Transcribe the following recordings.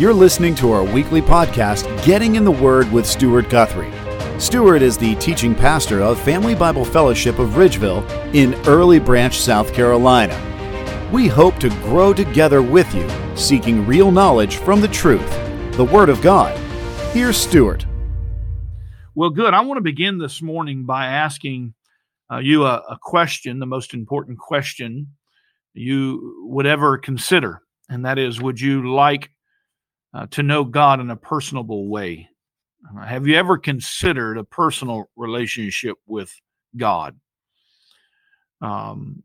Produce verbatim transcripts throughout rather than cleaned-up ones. You're listening to our weekly podcast, Getting in the Word with Stuart Guthrie. Stuart is the teaching pastor of Family Bible Fellowship of Ridgeville in Early Branch, South Carolina. We hope to grow together with you, seeking real knowledge from the truth, the Word of God. Here's Stuart. Well, good. I want to begin this morning by asking uh, you a, a question, the most important question you would ever consider, and that is, would you like uh, to know God in a personable way? Uh, have you ever considered a personal relationship with God? Um,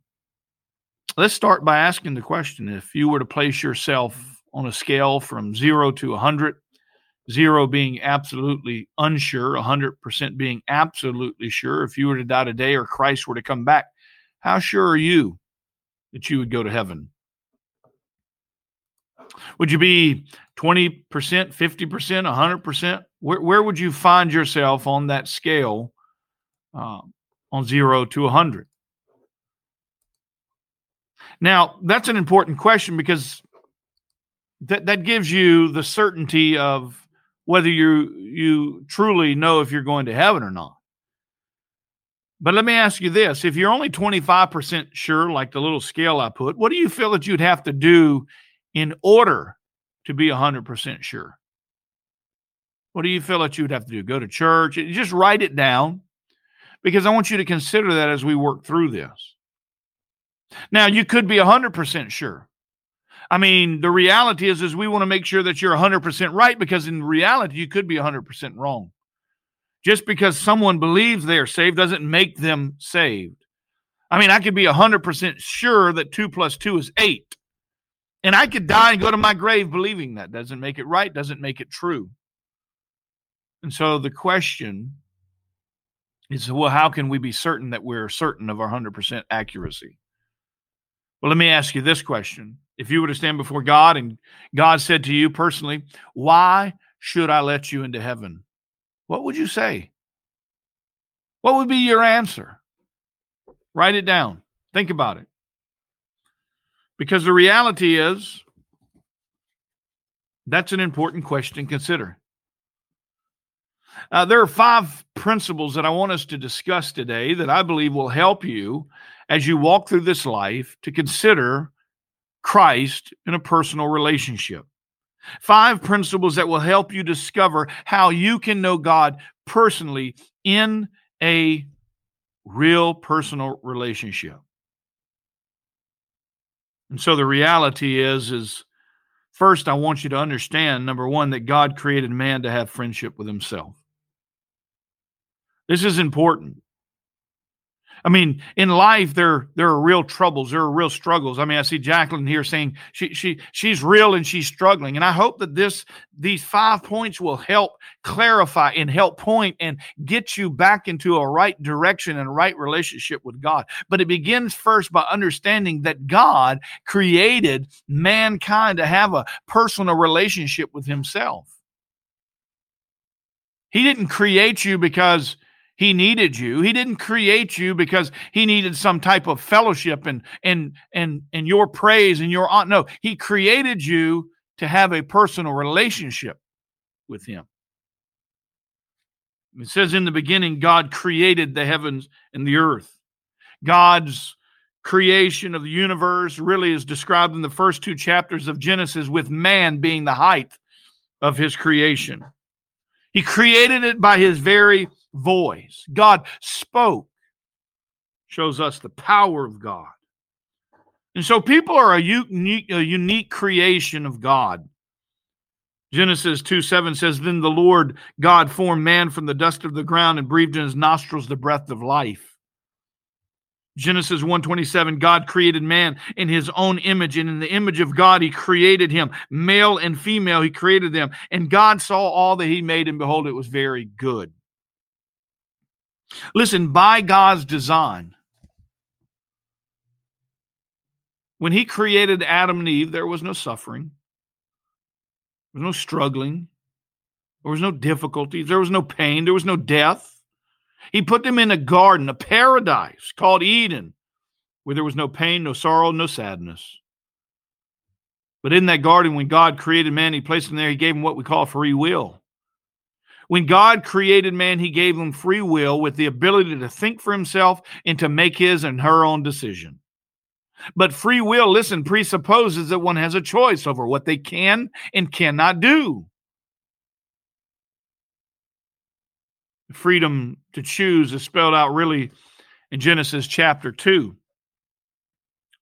let's start by asking the question, if you were to place yourself on a scale from zero to one hundred, zero being absolutely unsure, one hundred percent being absolutely sure, if you were to die today or Christ were to come back, how sure are you that you would go to heaven? Would you be twenty percent, fifty percent, one hundred percent? Where, where would you find yourself on that scale uh, on zero to one hundred? Now, that's an important question because that, that gives you the certainty of whether you, you truly know if you're going to heaven or not. But let me ask you this. If you're only twenty-five percent sure, like the little scale I put, what do you feel that you'd have to do in order to be one hundred percent sure? What do you feel that you'd have to do? Go to church? Just write it down, because I want you to consider that as we work through this. Now, you could be one hundred percent sure. I mean, the reality is, is we want to make sure that you're one hundred percent right, because in reality, you could be one hundred percent wrong. Just because someone believes they're saved doesn't make them saved. I mean, I could be one hundred percent sure that two plus two is eight. And I could die and go to my grave believing that. Doesn't make it right, doesn't make it true. And so the question is, well, how can we be certain that we're certain of our one hundred percent accuracy? Well, let me ask you this question. If you were to stand before God and God said to you personally, why should I let you into heaven? What would you say? What would be your answer? Write it down. Think about it. Because the reality is, that's an important question to consider. Uh, there are five principles that I want us to discuss today that I believe will help you as you walk through this life to consider Christ in a personal relationship. Five principles that will help you discover how you can know God personally in a real personal relationship. And so the reality is, is first, I want you to understand, number one, that God created man to have friendship with himself. This is important. I mean, in life, there, there are real troubles. There are real struggles. I mean, I see Jacqueline here saying she, she, she's real and she's struggling. And I hope that this, these five points will help clarify and help point and get you back into a right direction and a right relationship with God. But it begins first by understanding that God created mankind to have a personal relationship with himself. He didn't create you because He needed you. He didn't create you because he needed some type of fellowship and and and and your praise and your honor. No, he created you to have a personal relationship with him. It says in the beginning, God created the heavens and the earth. God's creation of the universe really is described in the first two chapters of Genesis, with man being the height of his creation. He created it by his very voice. God spoke, shows us the power of God. And so people are a unique, a unique creation of God. Genesis two seven says, then the Lord God formed man from the dust of the ground and breathed in his nostrils the breath of life. Genesis one twenty-seven, God created man in his own image, and in the image of God he created him. Male and female he created them. And God saw all that he made, and behold, it was very good. Listen, by God's design, when he created Adam and Eve, there was no suffering. There was no struggling. There was no difficulties. There was no pain. There was no death. He put them in a garden, a paradise called Eden, where there was no pain, no sorrow, no sadness. But in that garden, when God created man, he placed him there. He gave him what we call free will. When God created man, he gave him free will with the ability to think for himself and to make his and her own decision. But free will, listen, presupposes that one has a choice over what they can and cannot do. Freedom to choose is spelled out really in Genesis chapter two,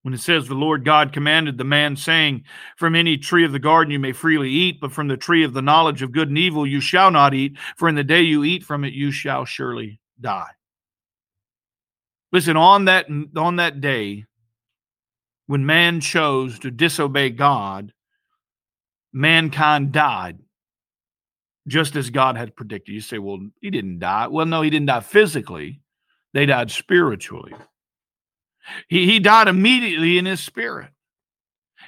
when it says, the Lord God commanded the man, saying, from any tree of the garden you may freely eat, but from the tree of the knowledge of good and evil you shall not eat, for in the day you eat from it you shall surely die. Listen, on that, on that day, when man chose to disobey God, mankind died, just as God had predicted. You say, well, he didn't die. Well, no, he didn't die physically. They died spiritually. He, he died immediately in his spirit.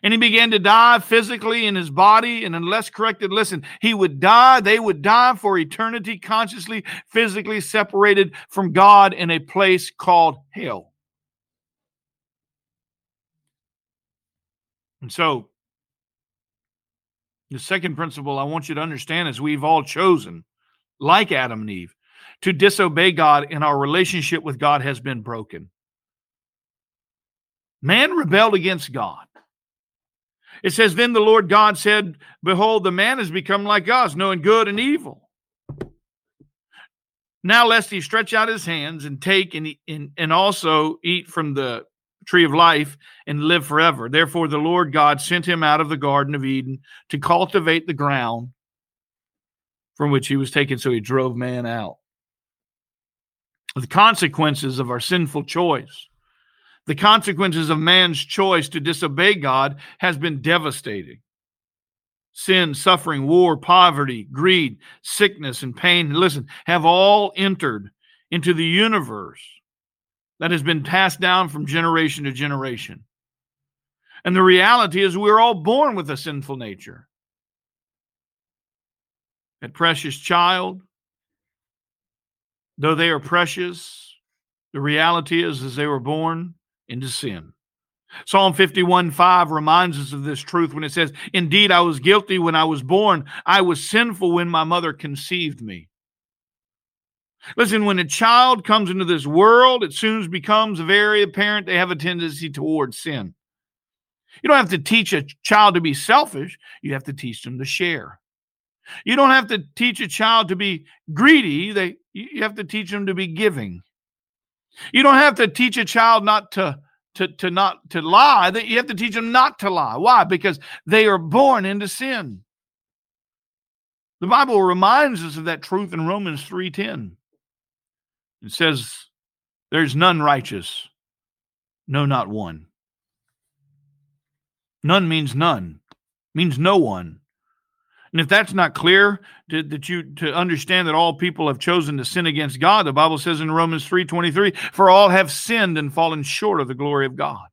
And he began to die physically in his body. And unless corrected, listen, he would die. They would die for eternity, consciously, physically separated from God in a place called hell. And so, the second principle I want you to understand is we've all chosen, like Adam and Eve, to disobey God, and our relationship with God has been broken. Man rebelled against God. It says, then the Lord God said, behold, the man has become like us, knowing good and evil. Now lest he stretch out his hands and take and, and, and also eat from the tree of life and live forever. Therefore, the Lord God sent him out of the Garden of Eden to cultivate the ground from which he was taken. So he drove man out. The consequences of our sinful choice, the consequences of man's choice to disobey God has been devastating. Sin, suffering, war, poverty, greed, sickness, and pain, listen, have all entered into the universe that has been passed down from generation to generation. And the reality is we're all born with a sinful nature. That precious child, though they are precious, the reality is, is they were born into sin. Psalm fifty-one five reminds us of this truth when it says, indeed, I was guilty when I was born. I was sinful when my mother conceived me. Listen, when a child comes into this world, it soon becomes very apparent they have a tendency towards sin. You don't have to teach a child to be selfish. You have to teach them to share. You don't have to teach a child to be greedy. They, you have to teach them to be giving. You don't have to teach a child not to, to, to, not, to lie. You have to teach them not to lie. Why? Because they are born into sin. The Bible reminds us of that truth in Romans three ten. It says, there's none righteous, no, not one. None means none, means no one. And if that's not clear to, that you, to understand that all people have chosen to sin against God, the Bible says in Romans three twenty-three, for all have sinned and fallen short of the glory of God.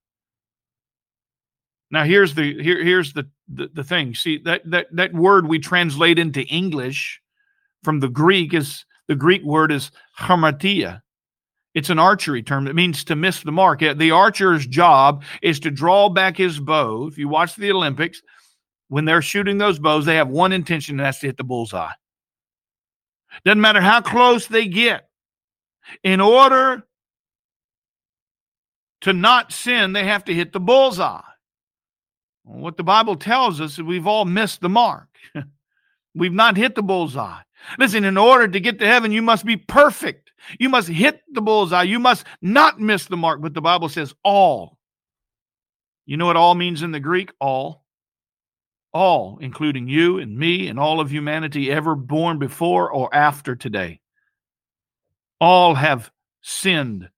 Now, here's the here, here's the, the, the thing. See, that, that, that word we translate into English from the Greek is, the Greek word is hamartia. It's an archery term. It means to miss the mark. The archer's job is to draw back his bow. If you watch the Olympics, when they're shooting those bows, they have one intention, and that's to hit the bullseye. Doesn't matter how close they get. In order to not sin, they have to hit the bullseye. What the Bible tells us is we've all missed the mark. We've not hit the bullseye. Listen, in order to get to heaven, you must be perfect. You must hit the bullseye. You must not miss the mark. But the Bible says all. You know what all means in the Greek? All. All, including you and me and all of humanity ever born before or after today. All have sinned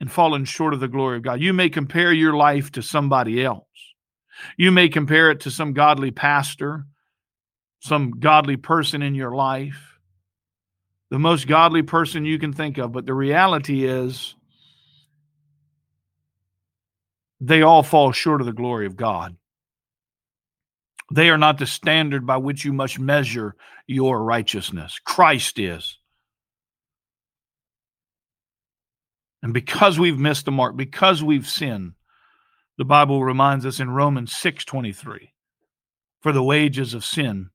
and fallen short of the glory of God. You may compare your life to somebody else. You may compare it to some godly pastor, some godly person in your life, the most godly person you can think of. But the reality is they all fall short of the glory of God. They are not the standard by which you must measure your righteousness. Christ is. And because we've missed the mark, because we've sinned, the Bible reminds us in Romans six twenty-three, For the wages of sin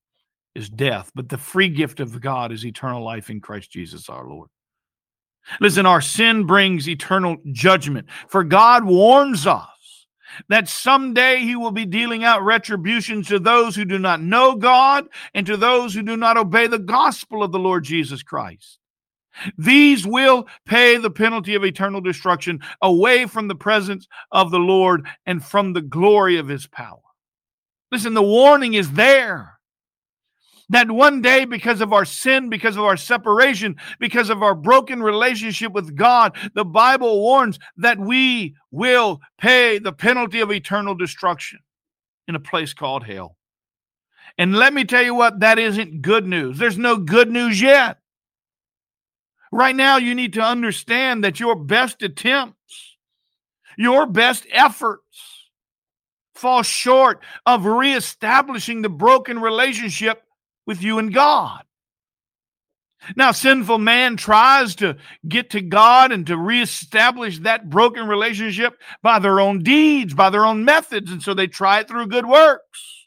is death, but the free gift of God is eternal life in Christ Jesus our Lord. Listen, our sin brings eternal judgment, for God warns us that someday he will be dealing out retribution to those who do not know God and to those who do not obey the gospel of the Lord Jesus Christ. These will pay the penalty of eternal destruction away from the presence of the Lord and from the glory of his power. Listen, the warning is there that one day, because of our sin, because of our separation, because of our broken relationship with God, the Bible warns that we will pay the penalty of eternal destruction in a place called hell. And let me tell you what, that isn't good news. There's no good news yet. Right now, you need to understand that your best attempts, your best efforts fall short of reestablishing the broken relationship with you and God. Now, sinful man tries to get to God and to reestablish that broken relationship by their own deeds, by their own methods. And so they try it through good works.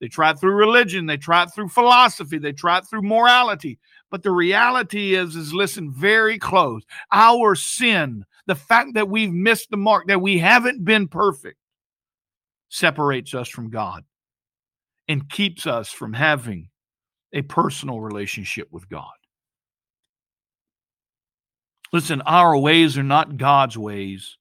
They try it through religion. They try it through philosophy. They try it through morality. But the reality is, is listen, very close. Our sin, the fact that we've missed the mark, that we haven't been perfect, separates us from God and keeps us from having a personal relationship with God. Listen, our ways are not God's ways.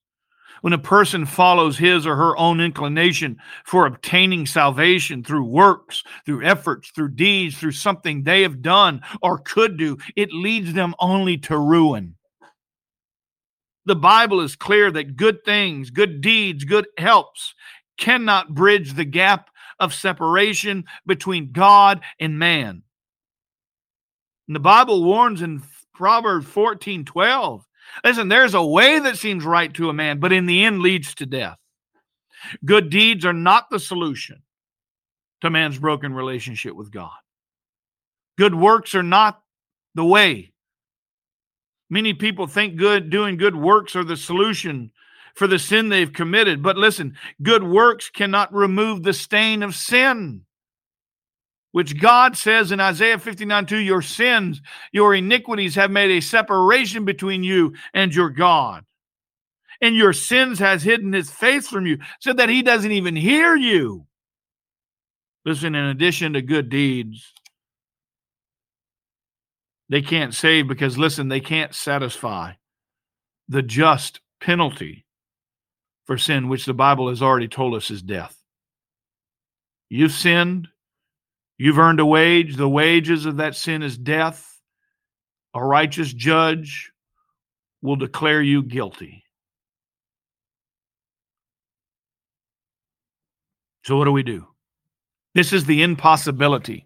When a person follows his or her own inclination for obtaining salvation through works, through efforts, through deeds, through something they have done or could do, it leads them only to ruin. The Bible is clear that good things, good deeds, good helps cannot bridge the gap of separation between God and man. And the Bible warns in Proverbs fourteen twelve, listen, there's a way that seems right to a man, but in the end leads to death. Good deeds are not the solution to man's broken relationship with God. Good works are not the way. Many people think good doing good works are the solution for the sin they've committed. But listen, good works cannot remove the stain of sin, which God says in Isaiah fifty-nine two, your sins, your iniquities have made a separation between you and your God. And your sins has hidden his face from you so that he doesn't even hear you. Listen, in addition to good deeds, they can't save because, listen, they can't satisfy the just penalty for sin, which the Bible has already told us is death. You've sinned. You've earned a wage. The wages of that sin is death. A righteous judge will declare you guilty. So what do we do? This is the impossibility.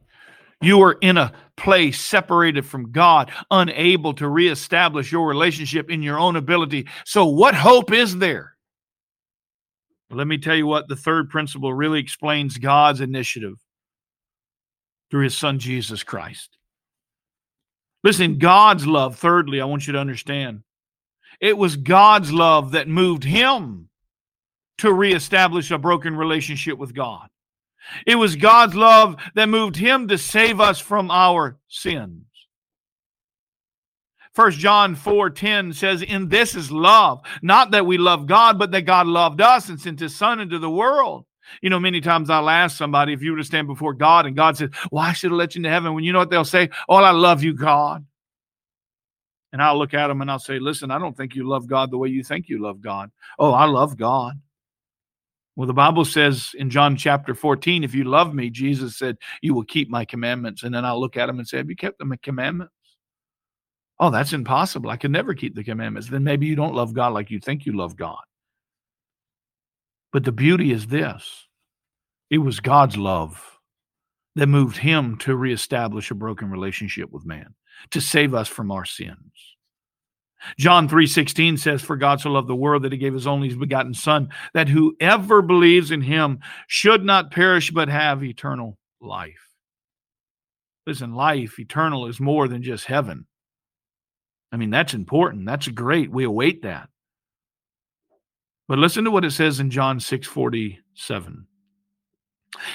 You are in a place separated from God, unable to reestablish your relationship in your own ability. So what hope is there? Let me tell you what, the third principle really explains God's initiative through his son, Jesus Christ. Listen, God's love, thirdly, I want you to understand, it was God's love that moved him to reestablish a broken relationship with God. It was God's love that moved him to save us from our sins. First John four ten says, in this is love, not that we love God, but that God loved us and sent his son into the world. You know, many times I'll ask somebody, if you were to stand before God and God says, why should I let you into heaven? When you know what they'll say, oh, I love you, God. And I'll look at them and I'll say, listen, I don't think you love God the way you think you love God. Oh, I love God. Well, the Bible says in John chapter fourteen, if you love me, Jesus said, you will keep my commandments. And then I'll look at them and say, have you kept my commandments? Oh, that's impossible. I can never keep the commandments. Then maybe you don't love God like you think you love God. But the beauty is this. It was God's love that moved him to reestablish a broken relationship with man, to save us from our sins. John three sixteen says, for God so loved the world that he gave his only begotten son, that whoever believes in him should not perish but have eternal life. Listen, life eternal is more than just heaven. I mean, that's important. That's great. We await that. But listen to what it says in John six forty-seven.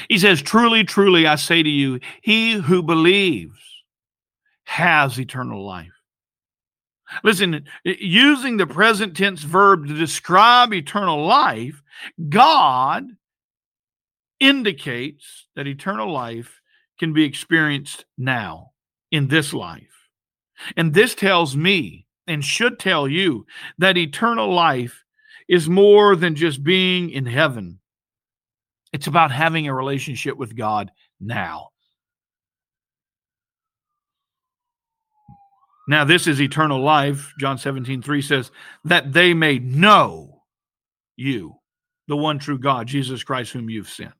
He says, truly, truly, I say to you, he who believes has eternal life. Listen, using the present tense verb to describe eternal life, God indicates that eternal life can be experienced now, in this life. And this tells me, and should tell you, that eternal life is more than just being in heaven. It's about having a relationship with God now. Now, this is eternal life, John seventeen three says, that they may know you, the one true God, Jesus Christ, whom you've sent.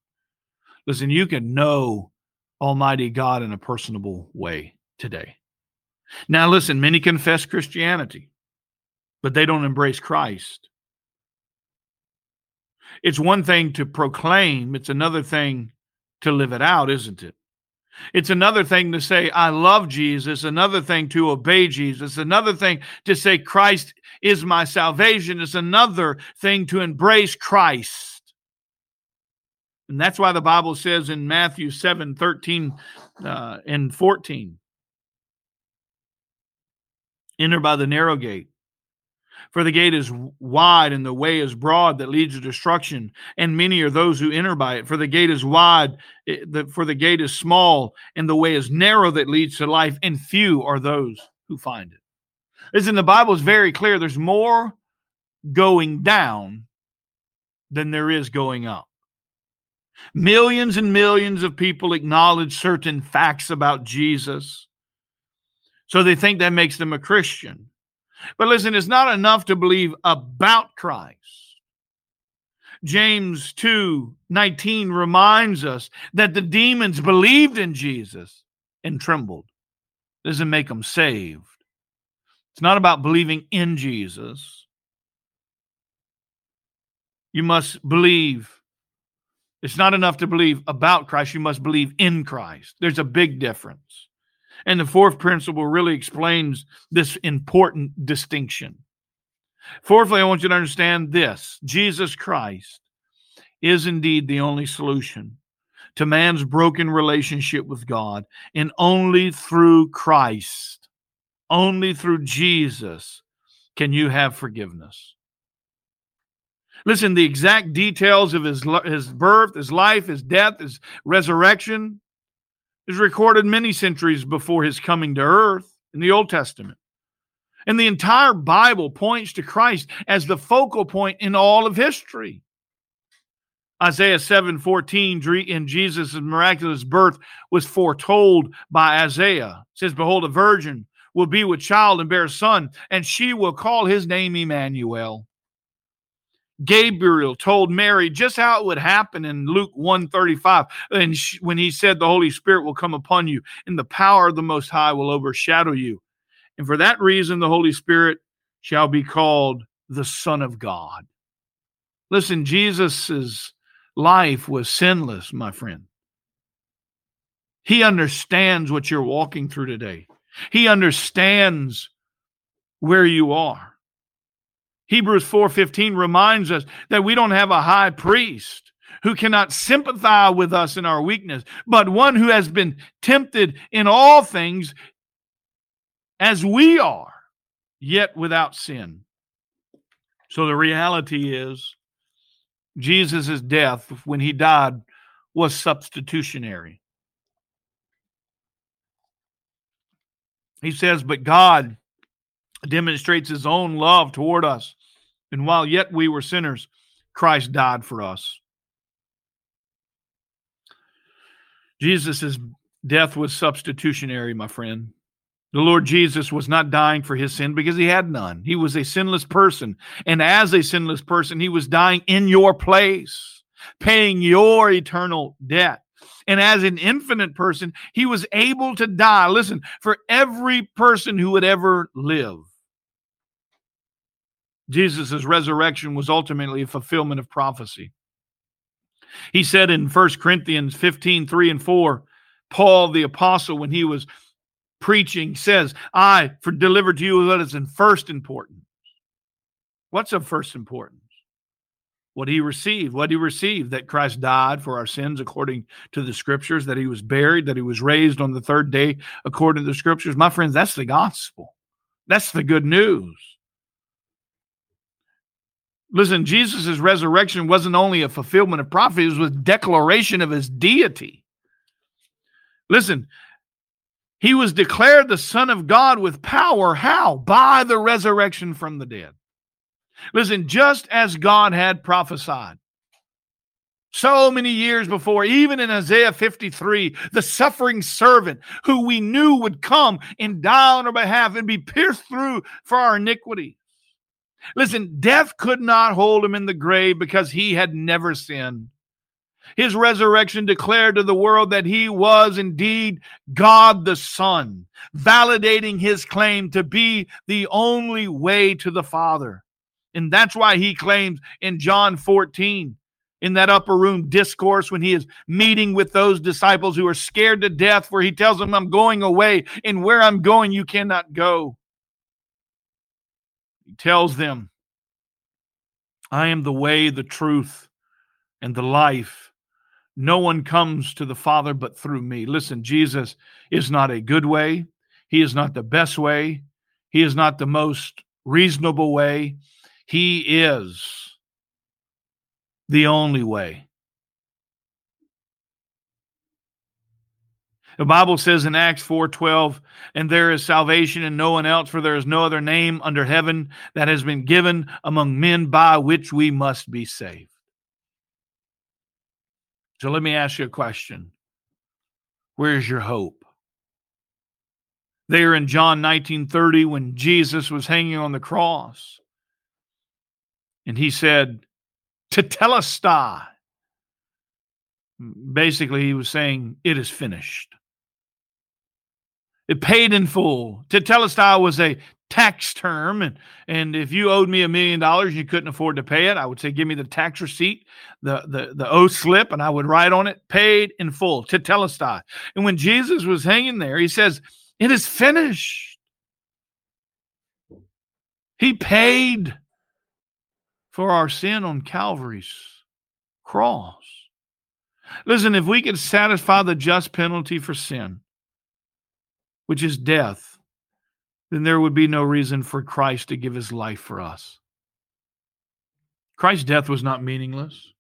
Listen, you can know Almighty God in a personable way today. Now, listen, many confess Christianity, but they don't embrace Christ. It's one thing to proclaim. It's another thing to live it out, isn't it? It's another thing to say, I love Jesus. Another thing to obey Jesus. Another thing to say, Christ is my salvation. It's another thing to embrace Christ. And that's why the Bible says in Matthew seven thirteen uh, and fourteen, enter by the narrow gate. For the gate is wide and the way is broad that leads to destruction, and many are those who enter by it. For the gate is wide, for the gate is small, and the way is narrow that leads to life, and few are those who find it. Listen, the Bible is very clear. There's more going down than there is going up. Millions and millions of people acknowledge certain facts about Jesus, so they think that makes them a Christian. But listen, it's not enough to believe about Christ. James two nineteen reminds us that the demons believed in Jesus and trembled. It doesn't make them saved. It's not about believing in Jesus. You must believe. It's not enough to believe about Christ. You must believe in Christ. There's a big difference. And the fourth principle really explains this important distinction. Fourthly, I want you to understand this. Jesus Christ is indeed the only solution to man's broken relationship with God. And only through Christ, only through Jesus, can you have forgiveness. Listen, the exact details of his, his birth, his life, his death, his resurrection is recorded many centuries before his coming to earth in the Old Testament. And the entire Bible points to Christ as the focal point in all of history. Isaiah seven fourteen, in Jesus' miraculous birth, was foretold by Isaiah. It says, behold, a virgin will be with child and bear a son, and she will call his name Emmanuel. Gabriel told Mary just how it would happen in Luke one thirty-five, and she, when he said the Holy Spirit will come upon you and the power of the Most High will overshadow you. And for that reason, the Holy Spirit shall be called the Son of God. Listen, Jesus's life was sinless, my friend. He understands what you're walking through today. He understands where you are. Hebrews four fifteen reminds us that we don't have a high priest who cannot sympathize with us in our weakness, but one who has been tempted in all things as we are, yet without sin. So the reality is, Jesus' death, when he died, was substitutionary. He says, but God demonstrates his own love toward us. And while yet we were sinners, Christ died for us. Jesus' death was substitutionary, my friend. The Lord Jesus was not dying for his sin because he had none. He was a sinless person. And as a sinless person, he was dying in your place, paying your eternal debt. And as an infinite person, he was able to die, listen, for every person who would ever live. Jesus' resurrection was ultimately a fulfillment of prophecy. He said in First Corinthians fifteen, three and four, Paul the apostle, when he was preaching, says, I for delivered to you what is in first importance. What's of first importance? What he received, what he received, that Christ died for our sins according to the Scriptures, that he was buried, that he was raised on the third day according to the Scriptures. My friends, that's the gospel. That's the good news. Listen, Jesus' resurrection wasn't only a fulfillment of prophecy, it was a declaration of his deity. Listen, he was declared the Son of God with power. How? By the resurrection from the dead. Listen, just as God had prophesied so many years before, even in Isaiah fifty-three, the suffering servant who we knew would come and die on our behalf and be pierced through for our iniquity. Listen, death could not hold him in the grave because he had never sinned. His resurrection declared to the world that he was indeed God the Son, validating his claim to be the only way to the Father. And that's why he claims in John fourteen, in that upper room discourse, when he is meeting with those disciples who are scared to death, where he tells them, I'm going away, and where I'm going, you cannot go. He tells them, I am the way, the truth, and the life. No one comes to the Father but through me. Listen, Jesus is not a good way. He is not the best way. He is not the most reasonable way. He is the only way. The Bible says in Acts four twelve, and there is salvation in no one else, for there is no other name under heaven that has been given among men by which we must be saved. So let me ask you a question. Where's your hope? There in John nineteen thirty, when Jesus was hanging on the cross, and he said, Tetelestai. Basically, he was saying, it is finished. It paid in full. Tetelestai was a tax term. And, and if you owed me a million dollars and you couldn't afford to pay it, I would say, give me the tax receipt, the, the, the oath slip, and I would write on it, paid in full. Tetelestai. And when Jesus was hanging there, he says, it is finished. He paid for our sin on Calvary's cross. Listen, if we could satisfy the just penalty for sin, which is death, then there would be no reason for Christ to give his life for us. Christ's death was not meaningless.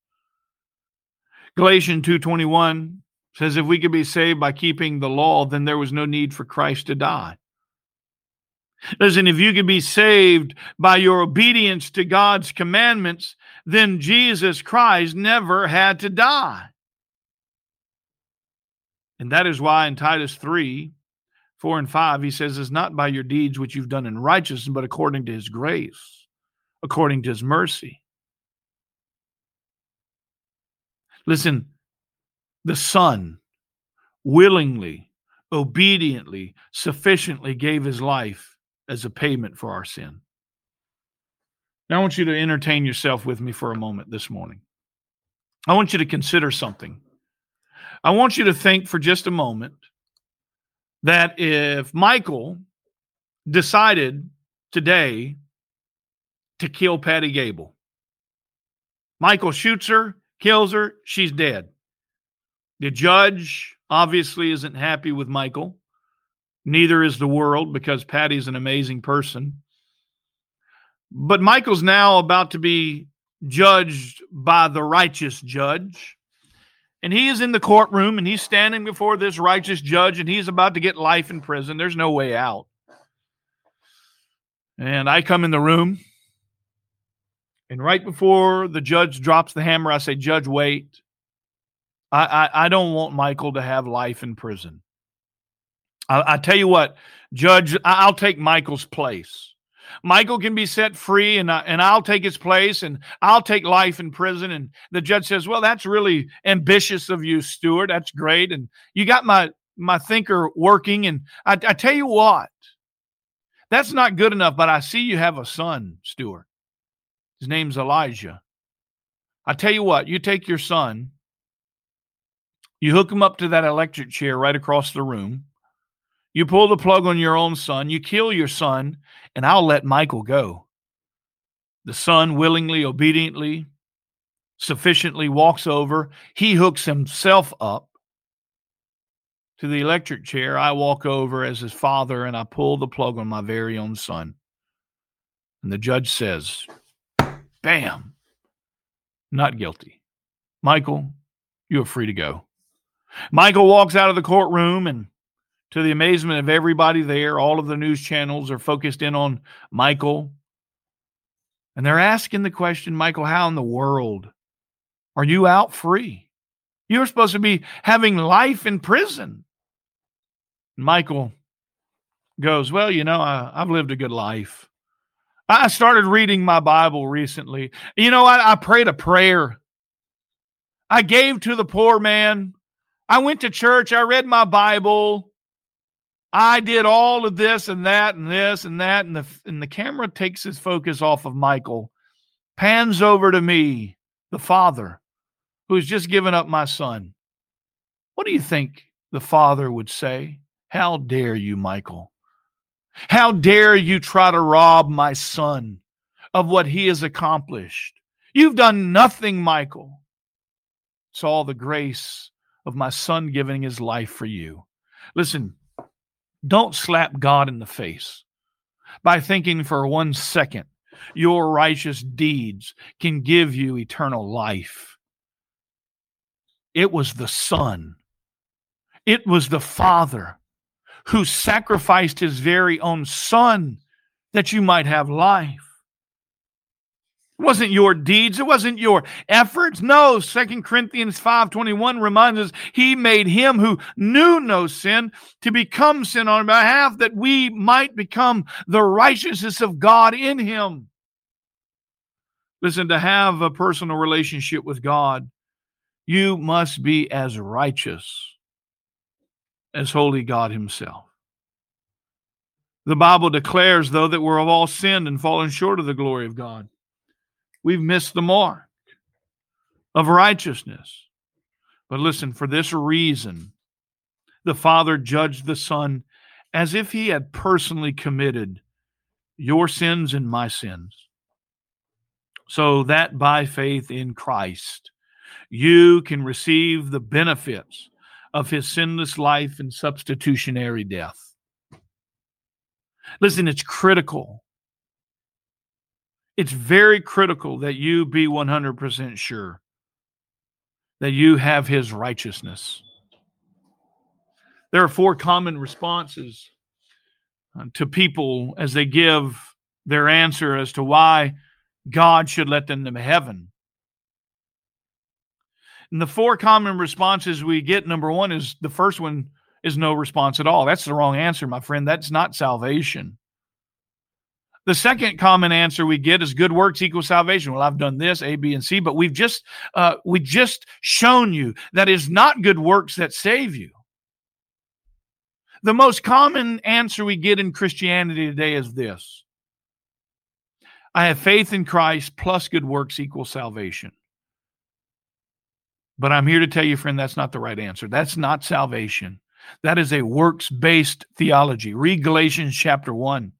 Galatians two twenty-one says, if we could be saved by keeping the law, then there was no need for Christ to die. Listen, if you could be saved by your obedience to God's commandments, then Jesus Christ never had to die. And that is why in Titus three, four and five, he says, it's not by your deeds which you've done in righteousness, but according to his grace, according to his mercy. Listen, the Son willingly, obediently, sufficiently gave his life as a payment for our sin. Now I want you to entertain yourself with me for a moment this morning. I want you to consider something. I want you to think for just a moment that if Michael decided today to kill Patty Gable, Michael shoots her, kills her, she's dead. The judge obviously isn't happy with Michael. Neither is the world, because Patty's an amazing person. But Michael's now about to be judged by the righteous judge. And he is in the courtroom, and he's standing before this righteous judge, and he's about to get life in prison. There's no way out. And I come in the room, and right before the judge drops the hammer, I say, Judge, wait. I, I, I don't want Michael to have life in prison. I tell you what, Judge, I'll take Michael's place. Michael can be set free, and, I, and I'll take his place, and I'll take life in prison. And the judge says, well, that's really ambitious of you, Stuart. That's great. And you got my, my thinker working. And I, I tell you what, that's not good enough, but I see you have a son, Stuart. His name's Elijah. I tell you what, you take your son, you hook him up to that electric chair right across the room, you pull the plug on your own son, you kill your son, and I'll let Michael go. The son willingly, obediently sufficiently walks over. He hooks himself up to the electric chair. I walk over as his father, and I pull the plug on my very own son. And the judge says, bam, not guilty. Michael, you are free to go. Michael walks out of the courtroom, and to the amazement of everybody there, all of the news channels are focused in on Michael. And they're asking the question, Michael, how in the world are you out free? You're supposed to be having life in prison. Michael goes, well, you know, I, I've lived a good life. I started reading my Bible recently. You know, I, I prayed a prayer. I gave to the poor man. I went to church. I read my Bible. I did all of this and that and this and that. And the, and the camera takes its focus off of Michael, pans over to me, the father, who has just given up my son. What do you think the father would say? How dare you, Michael? How dare you try to rob my son of what he has accomplished? You've done nothing, Michael. It's all the grace of my son giving his life for you. Listen, don't slap God in the face by thinking for one second your righteous deeds can give you eternal life. It was the Son. It was the Father who sacrificed his very own Son that you might have life. It wasn't your deeds. It wasn't your efforts. No, Second Corinthians five twenty-one reminds us, he made him who knew no sin to become sin on our behalf, that we might become the righteousness of God in him. Listen, to have a personal relationship with God, you must be as righteous as holy God himself. The Bible declares, though, that we're all sinned and fallen short of the glory of God. We've missed the mark of righteousness. But listen, for this reason, the Father judged the Son as if he had personally committed your sins and my sins, so that by faith in Christ, you can receive the benefits of his sinless life and substitutionary death. Listen, it's critical. It's very critical that you be one hundred percent sure that you have his righteousness. There are four common responses to people as they give their answer as to why God should let them to heaven. And the four common responses we get, number one is, the first one is no response at all. That's the wrong answer, my friend. That's not salvation. The second common answer we get is good works equals salvation. Well, I've done this, A, B, and C, but we've just uh, we just shown you that it's not good works that save you. The most common answer we get in Christianity today is this: I have faith in Christ plus good works equals salvation. But I'm here to tell you, friend, that's not the right answer. That's not salvation. That is a works-based theology. Read Galatians chapter one.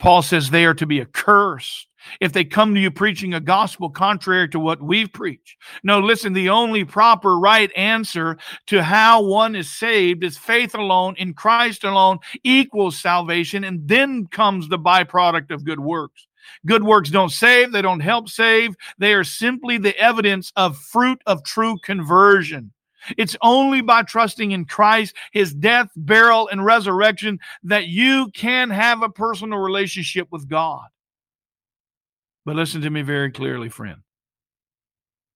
Paul says they are to be accursed if they come to you preaching a gospel contrary to what we've preached. No, listen, the only proper right answer to how one is saved is faith alone in Christ alone equals salvation, and then comes the byproduct of good works. Good works don't save. They don't help save. They are simply the evidence of fruit of true conversion. It's only by trusting in Christ, his death, burial, and resurrection, that you can have a personal relationship with God. But listen to me very clearly, friend.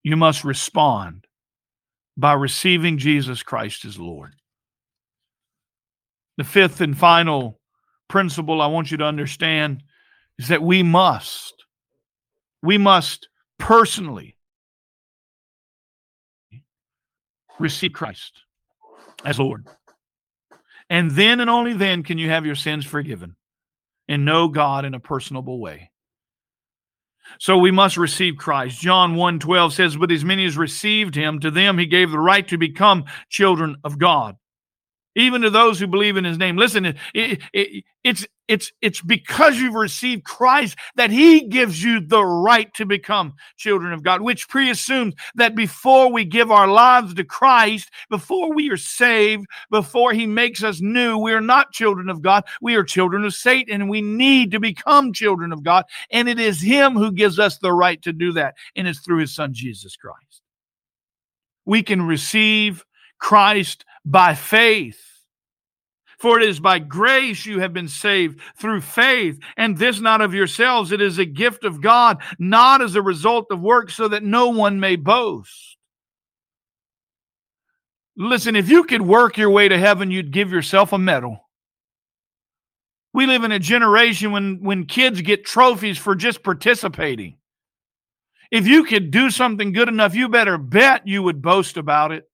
You must respond by receiving Jesus Christ as Lord. The fifth and final principle I want you to understand is that we must, we must personally receive Christ as Lord. And then and only then can you have your sins forgiven and know God in a personable way. So we must receive Christ. John one twelve says, but as many as received him, to them he gave the right to become children of God. even to those who believe in his name. Listen, it, it, it's it's it's because you've received Christ that he gives you the right to become children of God, which pre-assumes that before we give our lives to Christ, before we are saved, before he makes us new, we are not children of God. We are children of Satan, and we need to become children of God. And it is him who gives us the right to do that, and it's through his son, Jesus Christ. We can receive Christ by faith. For it is by grace you have been saved through faith, and this not of yourselves. It is a gift of God, not as a result of works, so that no one may boast. Listen, if you could work your way to heaven, you'd give yourself a medal. We live in a generation when, when kids get trophies for just participating. If you could do something good enough, you better bet you would boast about it.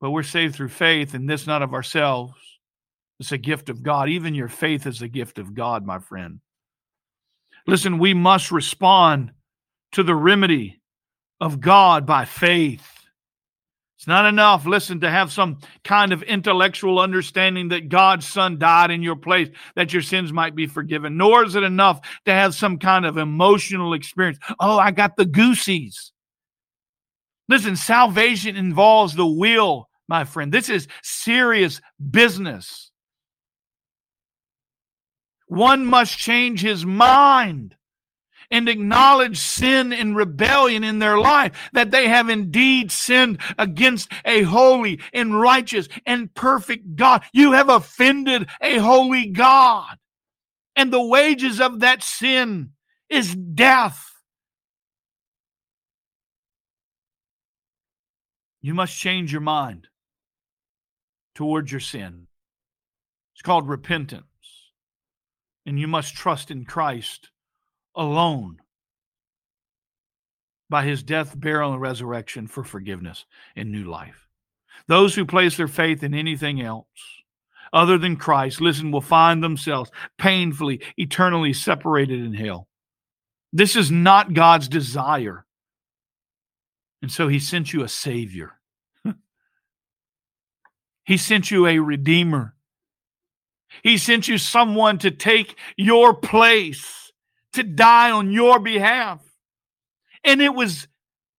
But we're saved through faith, and this not of ourselves. It's a gift of God. Even your faith is a gift of God, my friend. Listen, we must respond to the remedy of God by faith. It's not enough, listen, to have some kind of intellectual understanding that God's Son died in your place, that your sins might be forgiven. Nor is it enough to have some kind of emotional experience. Oh, I got the goosies. Listen, salvation involves the will, my friend. This is serious business. One must change his mind and acknowledge sin and rebellion in their life, that they have indeed sinned against a holy and righteous and perfect God. You have offended a holy God. And the wages of that sin is death. You must change your mind towards your sin. It's called repentance. And you must trust in Christ alone by his death, burial, and resurrection for forgiveness and new life. Those who place their faith in anything else other than Christ, listen, will find themselves painfully, eternally separated in hell. This is not God's desire. And so he sent you a Savior. He sent you a Redeemer. He sent you someone to take your place, to die on your behalf. And it was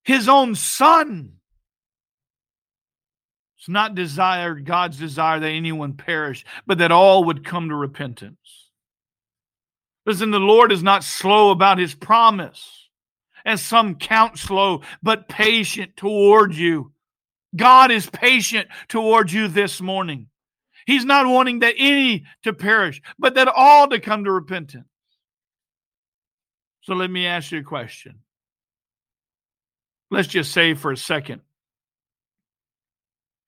his own Son. It's not desired, God's desire that anyone perish, but that all would come to repentance. Listen, the Lord is not slow about his promise, as some count slow, but patient toward you. God is patient toward you this morning. He's not wanting that any to perish, but that all to come to repentance. So let me ask you a question. Let's just say for a second,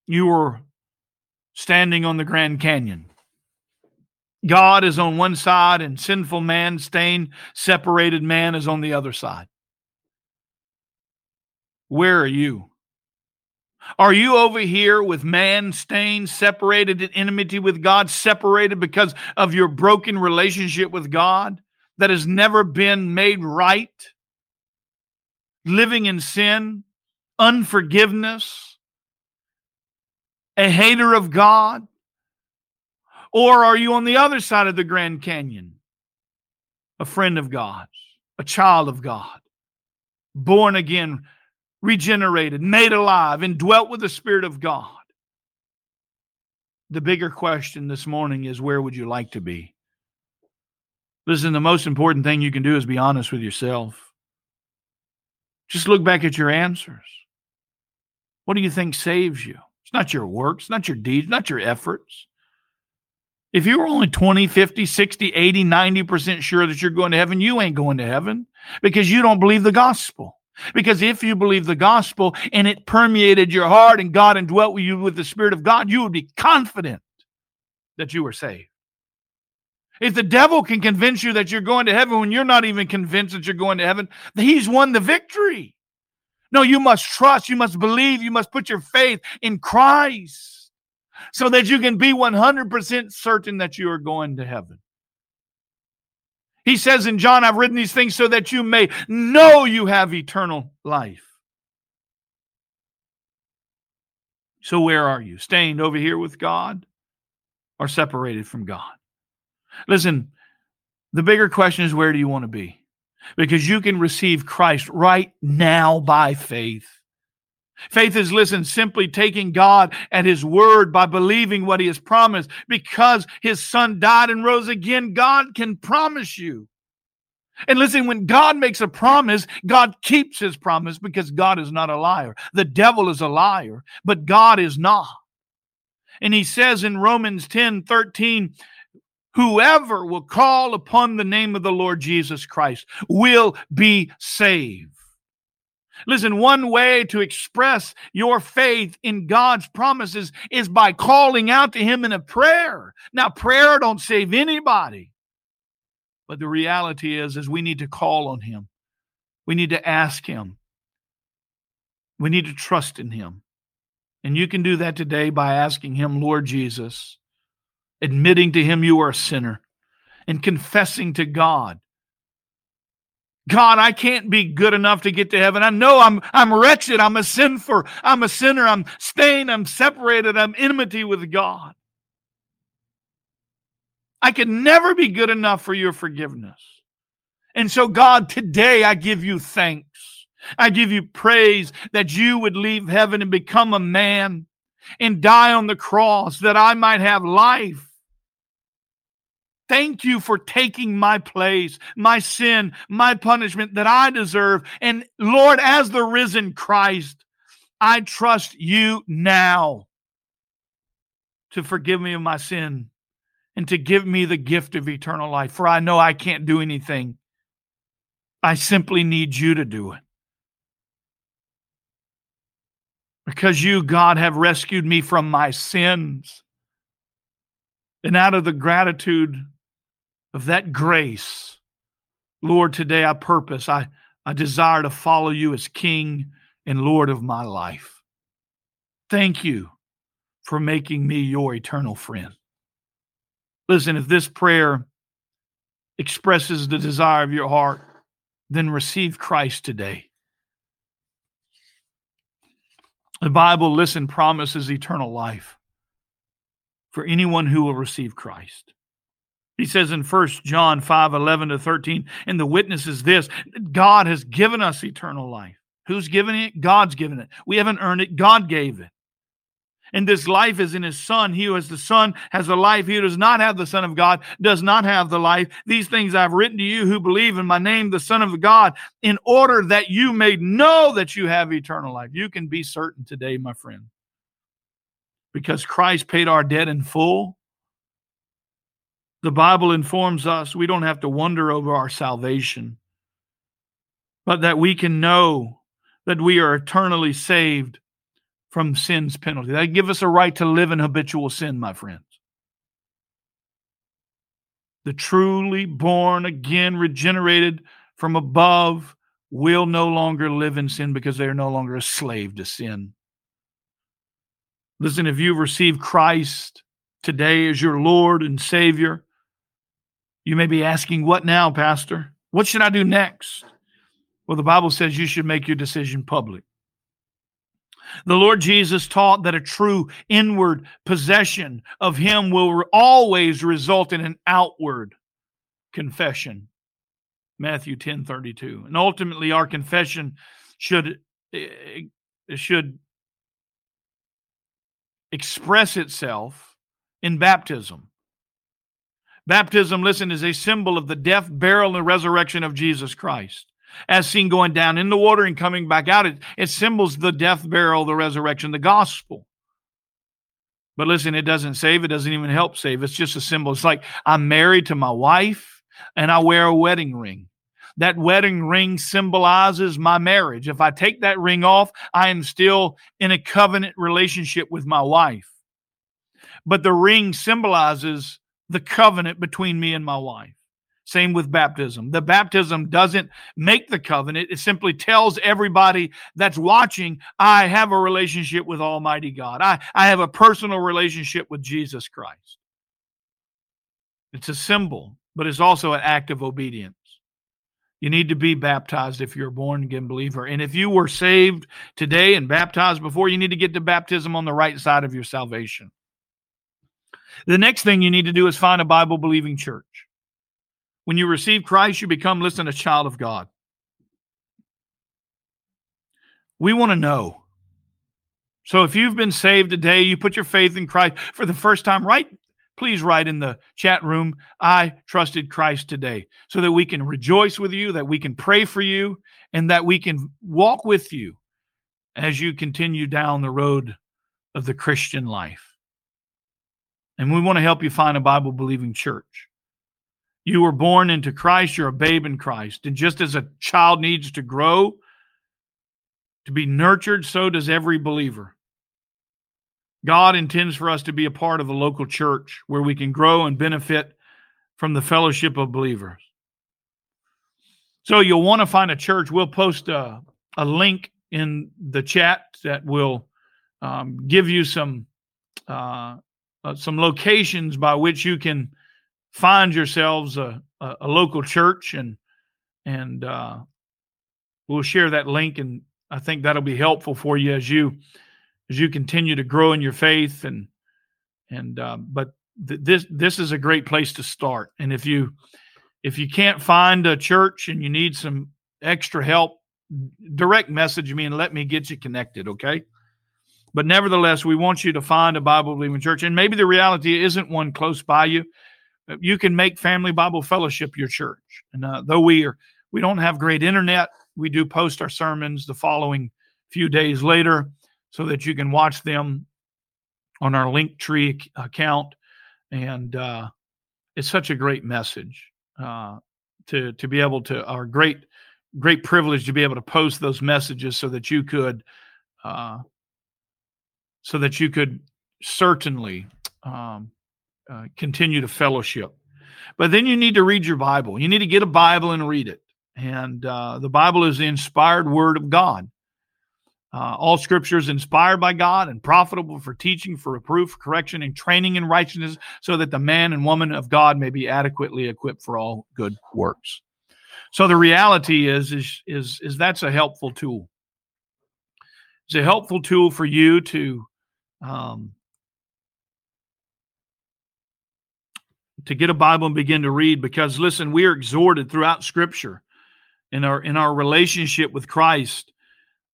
you were standing on the Grand Canyon. God is on one side, and sinful man, stained, separated man is on the other side. Where are you? Are you over here with man stained, separated in enmity with God, separated because of your broken relationship with God that has never been made right? Living in sin, unforgiveness, a hater of God? Or are you on the other side of the Grand Canyon? A friend of God's, a child of God, born again, regenerated, made alive, and dwelt with the Spirit of God. The bigger question this morning is, where would you like to be? Listen, the most important thing you can do is be honest with yourself. Just look back at your answers. What do you think saves you? It's not your works, not your deeds, not your efforts. If you were only twenty, fifty, sixty, eighty, ninety percent sure that you're going to heaven, you ain't going to heaven because you don't believe the gospel. Because if you believe the gospel and it permeated your heart and God indwelt with you with the Spirit of God, you would be confident that you were saved. If the devil can convince you that you're going to heaven when you're not even convinced that you're going to heaven, he's won the victory. No, you must trust, you must believe, you must put your faith in Christ so that you can be one hundred percent certain that you are going to heaven. He says in John, I've written these things so that you may know you have eternal life. So where are you? Staying over here with God or separated from God? Listen, the bigger question is, where do you want to be? Because you can receive Christ right now by faith. Faith is, listen, simply taking God at His word by believing what He has promised. Because His Son died and rose again, God can promise you. And listen, when God makes a promise, God keeps His promise, because God is not a liar. The devil is a liar, but God is not. And He says in Romans ten thirteen, whoever will call upon the name of the Lord Jesus Christ will be saved. Listen, one way to express your faith in God's promises is by calling out to Him in a prayer. Now, prayer don't save anybody. But the reality is, is we need to call on Him. We need to ask Him. We need to trust in Him. And you can do that today by asking Him, Lord Jesus, admitting to Him you are a sinner, and confessing to God, God, I can't be good enough to get to heaven. I know I'm I'm wretched. I'm a sinful. I'm a sinner. I'm stained. I'm separated. I'm enmity with God. I could never be good enough for your forgiveness. And so, God, today I give you thanks. I give you praise that you would leave heaven and become a man and die on the cross that I might have life. Thank you for taking my place, my sin, my punishment that I deserve. And Lord, as the risen Christ, I trust you now to forgive me of my sin and to give me the gift of eternal life. For I know I can't do anything. I simply need you to do it. Because you, God, have rescued me from my sins. And out of the gratitude of that grace, Lord, today I purpose, I, I desire to follow you as King and Lord of my life. Thank you for making me your eternal friend. Listen, if this prayer expresses the desire of your heart, then receive Christ today. The Bible, listen, promises eternal life for anyone who will receive Christ. He says in First John five, eleven to thirteen, and the witness is this, God has given us eternal life. Who's given it? God's given it. We haven't earned it. God gave it. And this life is in His Son. He who has the Son has the life. He who does not have the Son of God does not have the life. These things I've written to you who believe in my name, the Son of God, in order that you may know that you have eternal life. You can be certain today, my friend, because Christ paid our debt in full. The Bible informs us we don't have to wonder over our salvation, but that we can know that we are eternally saved from sin's penalty. That gives us a right to live in habitual sin, my friends. The truly born again, regenerated from above, will no longer live in sin because they are no longer a slave to sin. Listen, if you receive Christ today as your Lord and Savior, you may be asking, what now, Pastor? What should I do next? Well, the Bible says you should make your decision public. The Lord Jesus taught that a true inward possession of Him will always result in an outward confession. Matthew ten thirty-two. And ultimately, our confession should, should express itself in baptism. Baptism, listen, is a symbol of the death, burial, and resurrection of Jesus Christ. As seen going down in the water and coming back out, it, it symbols the death, burial, the resurrection, the gospel. But listen, it doesn't save. It doesn't even help save. It's just a symbol. It's like I'm married to my wife and I wear a wedding ring. That wedding ring symbolizes my marriage. If I take that ring off, I am still in a covenant relationship with my wife. But the ring symbolizes the covenant between me and my wife. Same with baptism. The baptism doesn't make the covenant. It simply tells everybody that's watching, I have a relationship with Almighty God. I, I have a personal relationship with Jesus Christ. It's a symbol, but it's also an act of obedience. You need to be baptized if you're a born-again believer. And if you were saved today and baptized before, you need to get to baptism on the right side of your salvation. The next thing you need to do is find a Bible-believing church. When you receive Christ, you become, listen, a child of God. We want to know. So if you've been saved today, you put your faith in Christ for the first time, right? Please write in the chat room, I trusted Christ today, so that we can rejoice with you, that we can pray for you, and that we can walk with you as you continue down the road of the Christian life. And we want to help you find a Bible-believing church. You were born into Christ, you're a babe in Christ. And just as a child needs to grow, to be nurtured, so does every believer. God intends for us to be a part of a local church where we can grow and benefit from the fellowship of believers. So you'll want to find a church. We'll post a, a link in the chat that will um, give you some uh, uh, some locations by which you can find yourselves a, a, a local church, and and uh, we'll share that link. And I think that'll be helpful for you as you. As you continue to grow in your faith, and and uh, but th- this this is a great place to start. And if you if you can't find a church and you need some extra help, direct message me and let me get you connected, okay? But nevertheless, we want you to find a Bible-believing church, and maybe the reality isn't one close by you. You can make Family Bible Fellowship your church. And uh, though we are we don't have great internet, we do post our sermons the following few days later, so that you can watch them on our Linktree account. And uh, it's such a great message uh, to to be able to, our great great privilege to be able to post those messages so that you could, uh, so that you could certainly um, uh, continue to fellowship. But then you need to read your Bible. You need to get a Bible and read it. And uh, the Bible is the inspired Word of God. Uh, all Scripture is inspired by God and profitable for teaching, for reproof, for correction, and training in righteousness, so that the man and woman of God may be adequately equipped for all good works. So the reality is, is, is, is that's a helpful tool. It's a helpful tool for you to, um, to get a Bible and begin to read, because, listen, we are exhorted throughout Scripture in our in our relationship with Christ.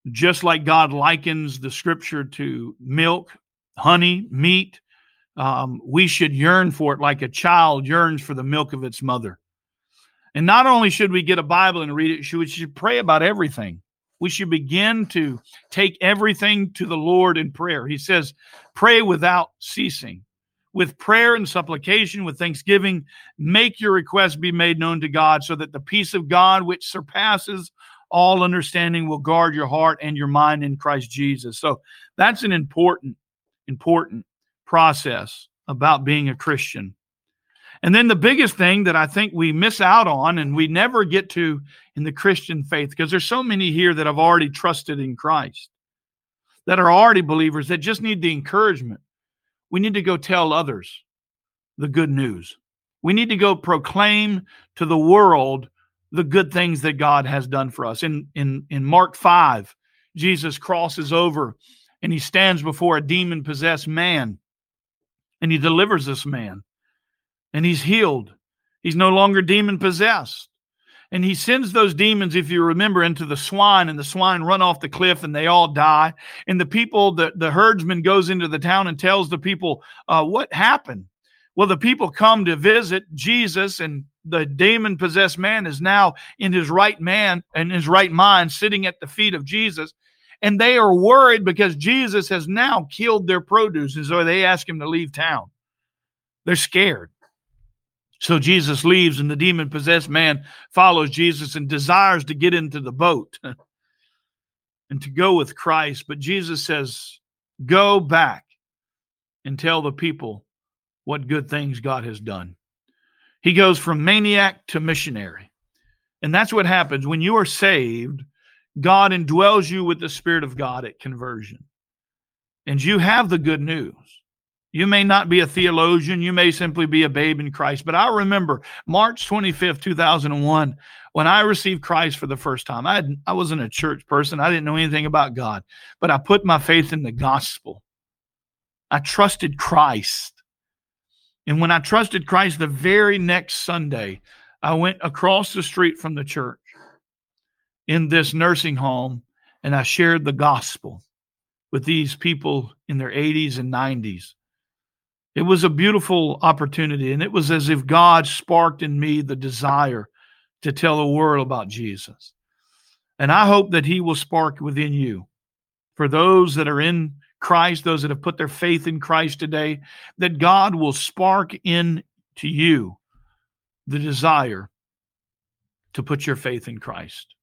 Just like God likens the Scripture to milk, honey, meat, um, we should yearn for it like a child yearns for the milk of its mother. And not only should we get a Bible and read it, we should pray about everything. We should begin to take everything to the Lord in prayer. He says, pray without ceasing. With prayer and supplication, with thanksgiving, make your requests be made known to God, so that the peace of God, which surpasses all understanding, will guard your heart and your mind in Christ Jesus. So that's an important, important process about being a Christian. And then the biggest thing that I think we miss out on and we never get to in the Christian faith, because there's so many here that have already trusted in Christ, that are already believers, that just need the encouragement. We need to go tell others the good news. We need to go proclaim to the world the good things that God has done for us. In, in, in Mark five, Jesus crosses over and he stands before a demon-possessed man, and he delivers this man, and he's healed. He's no longer demon-possessed. And he sends those demons, if you remember, into the swine, and the swine run off the cliff and they all die. And the people, the, the herdsman goes into the town and tells the people, uh, what happened? Well, the people come to visit Jesus, and the demon-possessed man is now in his right man and his right mind, sitting at the feet of Jesus, and they are worried because Jesus has now killed their produce, and so they ask him to leave town. They're scared. So Jesus leaves, and the demon-possessed man follows Jesus and desires to get into the boat and to go with Christ. But Jesus says, go back and tell the people what good things God has done. He goes from maniac to missionary. And that's what happens. When you are saved, God indwells you with the Spirit of God at conversion. And you have the good news. You may not be a theologian. You may simply be a babe in Christ. But I remember March twenty-fifth, two thousand one, when I received Christ for the first time. I had, I wasn't a church person. I didn't know anything about God. But I put my faith in the gospel. I trusted Christ. And when I trusted Christ, the very next Sunday, I went across the street from the church in this nursing home, and I shared the gospel with these people in their eighties and nineties. It was a beautiful opportunity, and it was as if God sparked in me the desire to tell the world about Jesus. And I hope that He will spark within you, for those that are in Christ, those that have put their faith in Christ today, that God will spark into you the desire to put your faith in Christ.